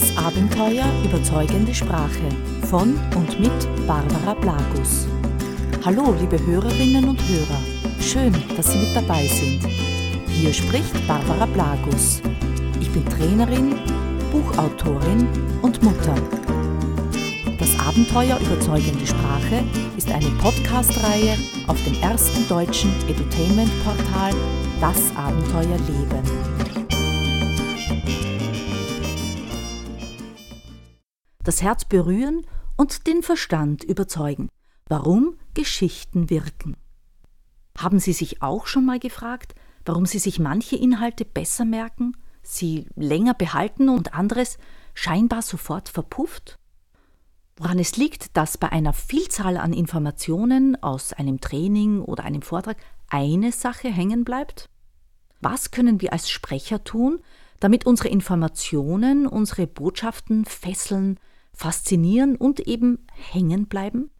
Das Abenteuer Überzeugende Sprache von und mit Barbara Blagusz. Hallo liebe Hörerinnen und Hörer, schön, dass Sie mit dabei sind. Hier spricht Barbara Blagusz. Ich bin Trainerin, Buchautorin und Mutter. Das Abenteuer Überzeugende Sprache ist eine Podcast-Reihe auf dem ersten deutschen Edutainment-Portal Das Abenteuer Leben. Das Herz berühren und den Verstand überzeugen. Warum Geschichten wirken. Haben Sie sich auch schon mal gefragt, warum Sie sich manche Inhalte besser merken, sie länger behalten und anderes scheinbar sofort verpufft? Woran es liegt, dass bei einer Vielzahl an Informationen aus einem Training oder einem Vortrag eine Sache hängen bleibt? Was können wir als Sprecher tun, damit unsere Informationen, unsere Botschaften fesseln, faszinieren und eben hängen bleiben?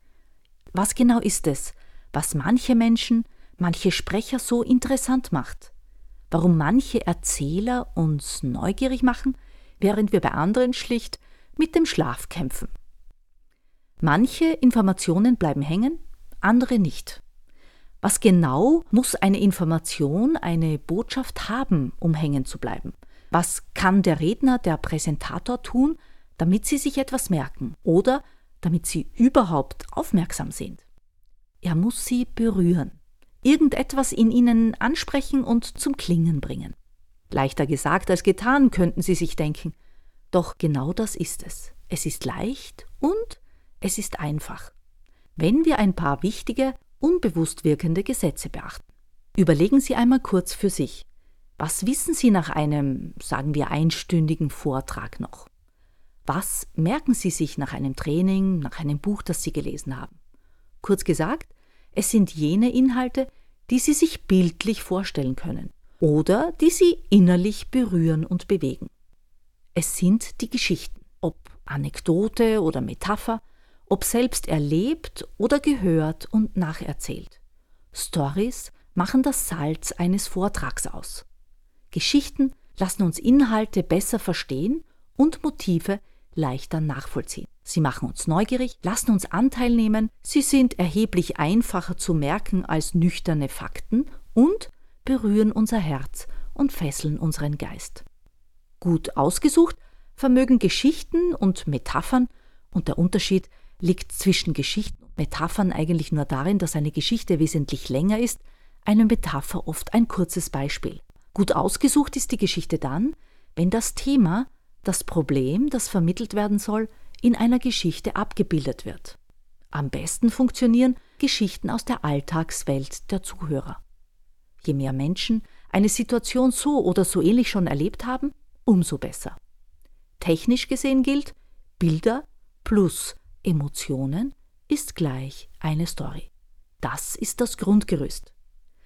Was genau ist es, was manche Menschen, manche Sprecher so interessant macht? Warum manche Erzähler uns neugierig machen, während wir bei anderen schlicht mit dem Schlaf kämpfen? Manche Informationen bleiben hängen, andere nicht. Was genau muss eine Information, eine Botschaft haben, um hängen zu bleiben? Was kann der Redner, der Präsentator tun, damit sie sich etwas merken oder damit sie überhaupt aufmerksam sind? Er muss sie berühren, irgendetwas in ihnen ansprechen und zum Klingen bringen. Leichter gesagt als getan, könnten Sie sich denken. Doch genau das ist es. Es ist leicht und es ist einfach, wenn wir ein paar wichtige, unbewusst wirkende Gesetze beachten. Überlegen Sie einmal kurz für sich, was wissen Sie nach einem, sagen wir, einstündigen Vortrag noch? Was merken Sie sich nach einem Training, nach einem Buch, das Sie gelesen haben? Kurz gesagt, es sind jene Inhalte, die Sie sich bildlich vorstellen können oder die Sie innerlich berühren und bewegen. Es sind die Geschichten, ob Anekdote oder Metapher, ob selbst erlebt oder gehört und nacherzählt. Storys machen das Salz eines Vortrags aus. Geschichten lassen uns Inhalte besser verstehen und Motive leichter nachvollziehen. Sie machen uns neugierig, lassen uns Anteil nehmen, sie sind erheblich einfacher zu merken als nüchterne Fakten und berühren unser Herz und fesseln unseren Geist. Gut ausgesucht vermögen Geschichten und Metaphern, und der Unterschied liegt zwischen Geschichten und Metaphern eigentlich nur darin, dass eine Geschichte wesentlich länger ist, eine Metapher oft ein kurzes Beispiel. Gut ausgesucht ist die Geschichte dann, wenn das Thema, das Problem, das vermittelt werden soll, in einer Geschichte abgebildet wird. Am besten funktionieren Geschichten aus der Alltagswelt der Zuhörer. Je mehr Menschen eine Situation so oder so ähnlich schon erlebt haben, umso besser. Technisch gesehen gilt, Bilder plus Emotionen ist gleich eine Story. Das ist das Grundgerüst.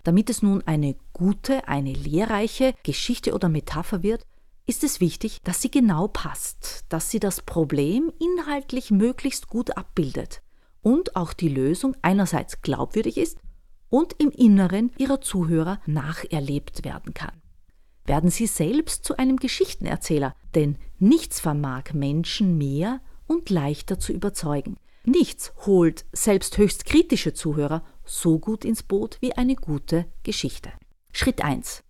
Damit es nun eine gute, eine lehrreiche Geschichte oder Metapher wird, ist es wichtig, dass sie genau passt, dass sie das Problem inhaltlich möglichst gut abbildet und auch die Lösung einerseits glaubwürdig ist und im Inneren ihrer Zuhörer nacherlebt werden kann. Werden Sie selbst zu einem Geschichtenerzähler, denn nichts vermag Menschen mehr und leichter zu überzeugen. Nichts holt selbst höchst kritische Zuhörer so gut ins Boot wie eine gute Geschichte. Schritt 1.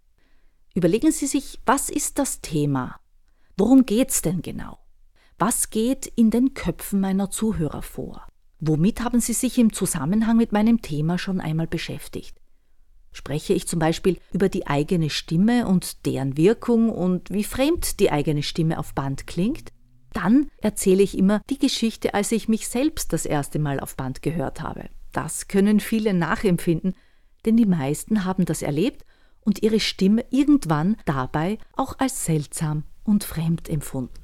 Überlegen Sie sich, was ist das Thema? Worum geht's denn genau? Was geht in den Köpfen meiner Zuhörer vor? Womit haben Sie sich im Zusammenhang mit meinem Thema schon einmal beschäftigt? Spreche ich zum Beispiel über die eigene Stimme und deren Wirkung und wie fremd die eigene Stimme auf Band klingt? Dann erzähle ich immer die Geschichte, als ich mich selbst das erste Mal auf Band gehört habe. Das können viele nachempfinden, denn die meisten haben das erlebt und ihre Stimme irgendwann dabei auch als seltsam und fremd empfunden.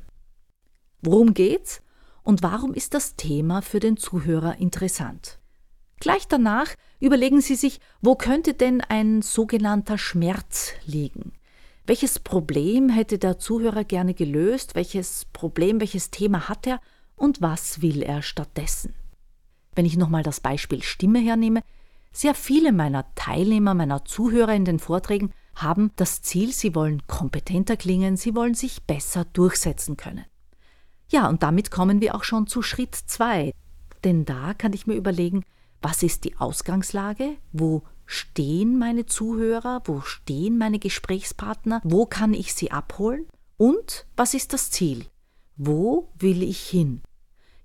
Worum geht's und warum ist das Thema für den Zuhörer interessant? Gleich danach überlegen Sie sich, wo könnte denn ein sogenannter Schmerz liegen? Welches Problem hätte der Zuhörer gerne gelöst? Welches Thema hat er? Und was will er stattdessen? Wenn ich nochmal das Beispiel Stimme hernehme, sehr viele meiner Teilnehmer, meiner Zuhörer in den Vorträgen haben das Ziel, sie wollen kompetenter klingen, sie wollen sich besser durchsetzen können. Ja, und damit kommen wir auch schon zu Schritt 2. Denn da kann ich mir überlegen, was ist die Ausgangslage? Wo stehen meine Zuhörer? Wo stehen meine Gesprächspartner? Wo kann ich sie abholen? Und was ist das Ziel? Wo will ich hin?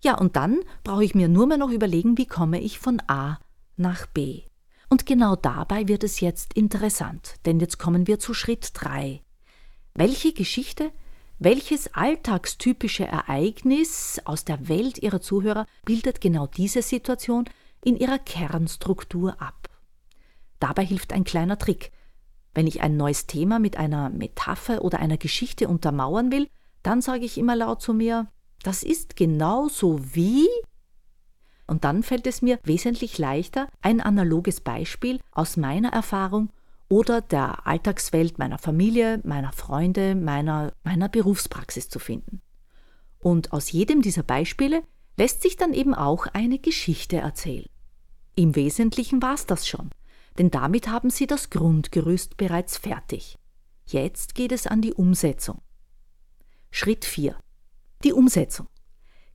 Ja, und dann brauche ich mir nur mehr noch überlegen, wie komme ich von A nach B. Und genau dabei wird es jetzt interessant, denn jetzt kommen wir zu Schritt 3. Welche Geschichte, welches alltagstypische Ereignis aus der Welt Ihrer Zuhörer bildet genau diese Situation in ihrer Kernstruktur ab? Dabei hilft ein kleiner Trick. Wenn ich ein neues Thema mit einer Metapher oder einer Geschichte untermauern will, dann sage ich immer laut zu mir, das ist genauso wie... Und dann fällt es mir wesentlich leichter, ein analoges Beispiel aus meiner Erfahrung oder der Alltagswelt meiner Familie, meiner Freunde, meiner Berufspraxis zu finden. Und aus jedem dieser Beispiele lässt sich dann eben auch eine Geschichte erzählen. Im Wesentlichen war es das schon, denn damit haben Sie das Grundgerüst bereits fertig. Jetzt geht es an die Umsetzung. Schritt 4. Die Umsetzung.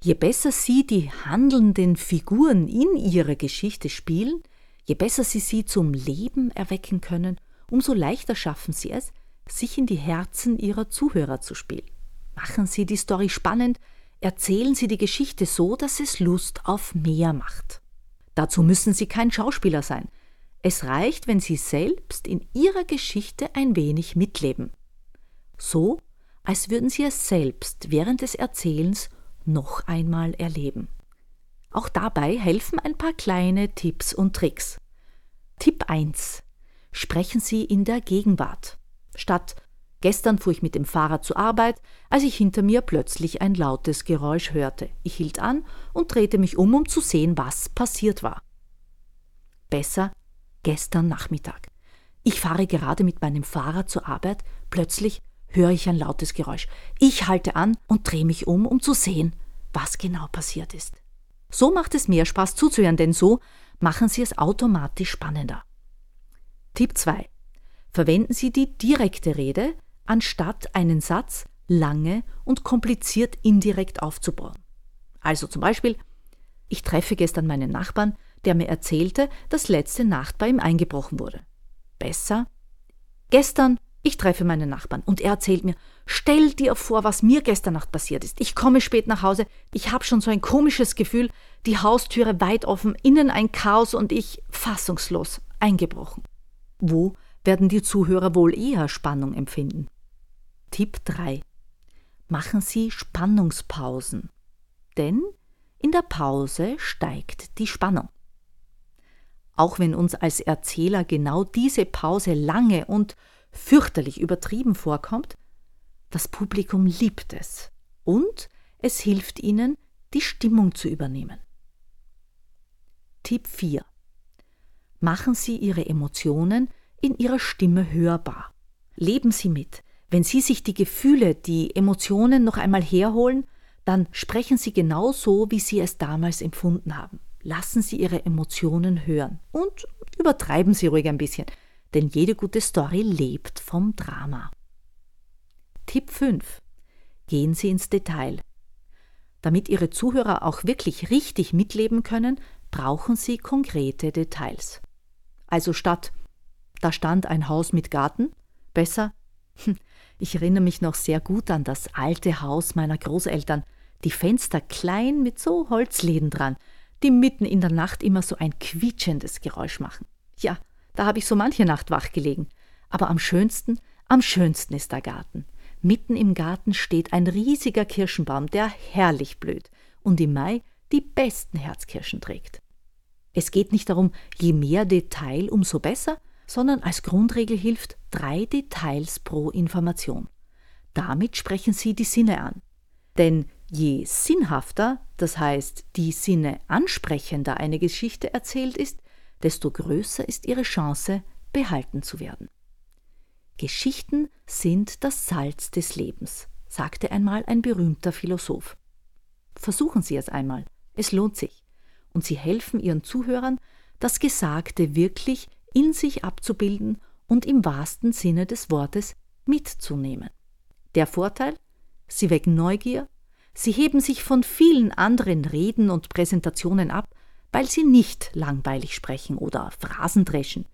Je besser Sie die handelnden Figuren in Ihrer Geschichte spielen, je besser Sie sie zum Leben erwecken können, umso leichter schaffen Sie es, sich in die Herzen Ihrer Zuhörer zu spielen. Machen Sie die Story spannend, erzählen Sie die Geschichte so, dass es Lust auf mehr macht. Dazu müssen Sie kein Schauspieler sein. Es reicht, wenn Sie selbst in Ihrer Geschichte ein wenig mitleben. So, als würden Sie es selbst während des Erzählens noch einmal erleben. Auch dabei helfen ein paar kleine Tipps und Tricks. Tipp 1. Sprechen Sie in der Gegenwart. Statt gestern fuhr ich mit dem Fahrrad zur Arbeit, als ich hinter mir plötzlich ein lautes Geräusch hörte. Ich hielt an und drehte mich um, zu sehen, was passiert war. Besser gestern Nachmittag. Ich fahre gerade mit meinem Fahrrad zur Arbeit, plötzlich höre ich ein lautes Geräusch. Ich halte an und drehe mich um, zu sehen, was genau passiert ist. So macht es mehr Spaß zuzuhören, denn so machen Sie es automatisch spannender. Tipp 2. Verwenden Sie die direkte Rede, anstatt einen Satz lange und kompliziert indirekt aufzubauen. Also zum Beispiel, ich treffe gestern meinen Nachbarn, der mir erzählte, dass letzte Nacht bei ihm eingebrochen wurde. Besser, gestern ich treffe meinen Nachbarn und er erzählt mir, stell dir vor, was mir gestern Nacht passiert ist. Ich komme spät nach Hause, ich habe schon so ein komisches Gefühl, die Haustüre weit offen, innen ein Chaos und ich fassungslos eingebrochen. Wo werden die Zuhörer wohl eher Spannung empfinden? Tipp 3. Machen Sie Spannungspausen, denn in der Pause steigt die Spannung. Auch wenn uns als Erzähler genau diese Pause lange und fürchterlich übertrieben vorkommt, das Publikum liebt es und es hilft ihnen, die Stimmung zu übernehmen. Tipp 4. Machen Sie Ihre Emotionen in Ihrer Stimme hörbar. Leben Sie mit. Wenn Sie sich die Gefühle, die Emotionen noch einmal herholen, dann sprechen Sie genau so, wie Sie es damals empfunden haben. Lassen Sie Ihre Emotionen hören und übertreiben Sie ruhig ein bisschen. Denn jede gute Story lebt vom Drama. Tipp 5. Gehen Sie ins Detail. Damit Ihre Zuhörer auch wirklich richtig mitleben können, brauchen Sie konkrete Details. Also statt, da stand ein Haus mit Garten, besser, ich erinnere mich noch sehr gut an das alte Haus meiner Großeltern, die Fenster klein mit so Holzläden dran, die mitten in der Nacht immer so ein quietschendes Geräusch machen. Ja, da habe ich so manche Nacht wach gelegen. Aber am schönsten ist der Garten. Mitten im Garten steht ein riesiger Kirschenbaum, der herrlich blüht und im Mai die besten Herzkirschen trägt. Es geht nicht darum, je mehr Detail, umso besser, sondern als Grundregel hilft 3 Details pro Information. Damit sprechen Sie die Sinne an. Denn je sinnhafter, das heißt die Sinne ansprechender eine Geschichte erzählt ist, desto größer ist Ihre Chance, behalten zu werden. Geschichten sind das Salz des Lebens, sagte einmal ein berühmter Philosoph. Versuchen Sie es einmal, es lohnt sich. Und Sie helfen Ihren Zuhörern, das Gesagte wirklich in sich abzubilden und im wahrsten Sinne des Wortes mitzunehmen. Der Vorteil? Sie wecken Neugier, Sie heben sich von vielen anderen Reden und Präsentationen ab, weil sie nicht langweilig sprechen oder Phrasen dreschen.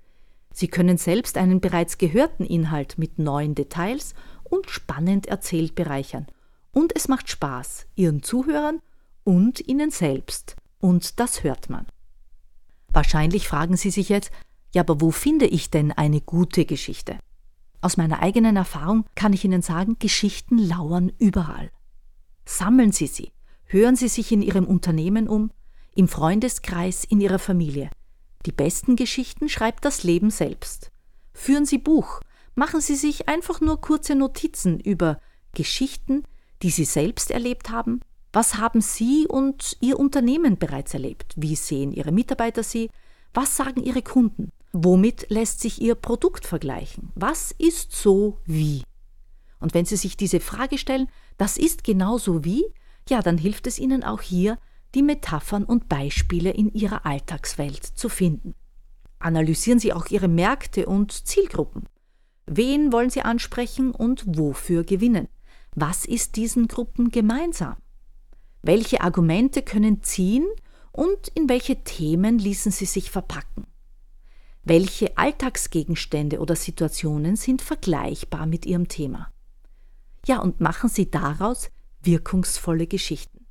Sie können selbst einen bereits gehörten Inhalt mit neuen Details und spannend erzählt bereichern. Und es macht Spaß, Ihren Zuhörern und Ihnen selbst. Und das hört man. Wahrscheinlich fragen Sie sich jetzt, ja, aber wo finde ich denn eine gute Geschichte? Aus meiner eigenen Erfahrung kann ich Ihnen sagen, Geschichten lauern überall. Sammeln Sie sie, hören Sie sich in Ihrem Unternehmen um, im Freundeskreis, in Ihrer Familie. Die besten Geschichten schreibt das Leben selbst. Führen Sie Buch, machen Sie sich einfach nur kurze Notizen über Geschichten, die Sie selbst erlebt haben. Was haben Sie und Ihr Unternehmen bereits erlebt? Wie sehen Ihre Mitarbeiter Sie? Was sagen Ihre Kunden? Womit lässt sich Ihr Produkt vergleichen? Was ist so wie? Und wenn Sie sich diese Frage stellen, das ist genauso wie, ja, dann hilft es Ihnen auch hier, die Metaphern und Beispiele in Ihrer Alltagswelt zu finden. Analysieren Sie auch Ihre Märkte und Zielgruppen. Wen wollen Sie ansprechen und wofür gewinnen? Was ist diesen Gruppen gemeinsam? Welche Argumente können ziehen und in welche Themen ließen Sie sich verpacken? Welche Alltagsgegenstände oder Situationen sind vergleichbar mit Ihrem Thema? Ja, und machen Sie daraus wirkungsvolle Geschichten.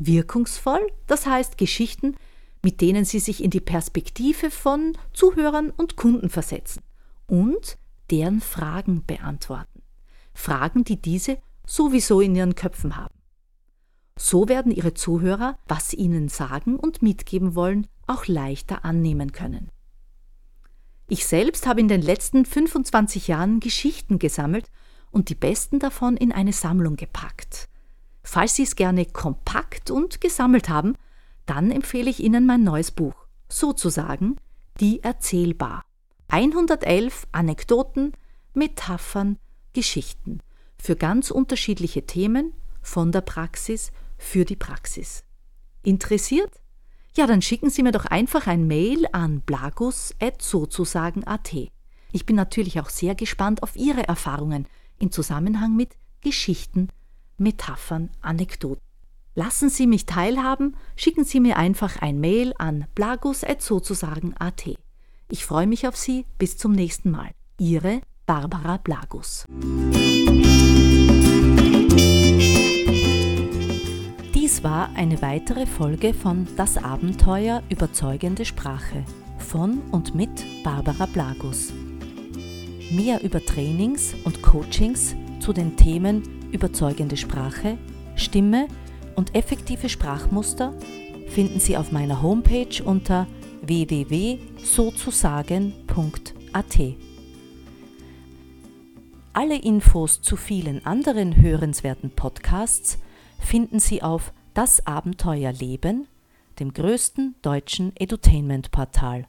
Wirkungsvoll, das heißt Geschichten, mit denen Sie sich in die Perspektive von Zuhörern und Kunden versetzen und deren Fragen beantworten. Fragen, die diese sowieso in ihren Köpfen haben. So werden Ihre Zuhörer, was Sie ihnen sagen und mitgeben wollen, auch leichter annehmen können. Ich selbst habe in den letzten 25 Jahren Geschichten gesammelt und die besten davon in eine Sammlung gepackt. Falls Sie es gerne kompakt und gesammelt haben, dann empfehle ich Ihnen mein neues Buch, sozusagen, die Erzählbar. 111 Anekdoten, Metaphern, Geschichten für ganz unterschiedliche Themen von der Praxis für die Praxis. Interessiert? Ja, dann schicken Sie mir doch einfach ein Mail an blagusz@sozusagen.at. Ich bin natürlich auch sehr gespannt auf Ihre Erfahrungen im Zusammenhang mit Geschichten, Metaphern, Anekdoten. Lassen Sie mich teilhaben, schicken Sie mir einfach ein Mail an blagusz@sozusagen.at. Ich freue mich auf Sie, bis zum nächsten Mal. Ihre Barbara Blagusz. Dies war eine weitere Folge von Das Abenteuer Überzeugende Sprache von und mit Barbara Blagusz. Mehr über Trainings und Coachings zu den Themen überzeugende Sprache, Stimme und effektive Sprachmuster finden Sie auf meiner Homepage unter www.sozusagen.at. Alle Infos zu vielen anderen hörenswerten Podcasts finden Sie auf Das Abenteuer Leben, dem größten deutschen Edutainment-Portal.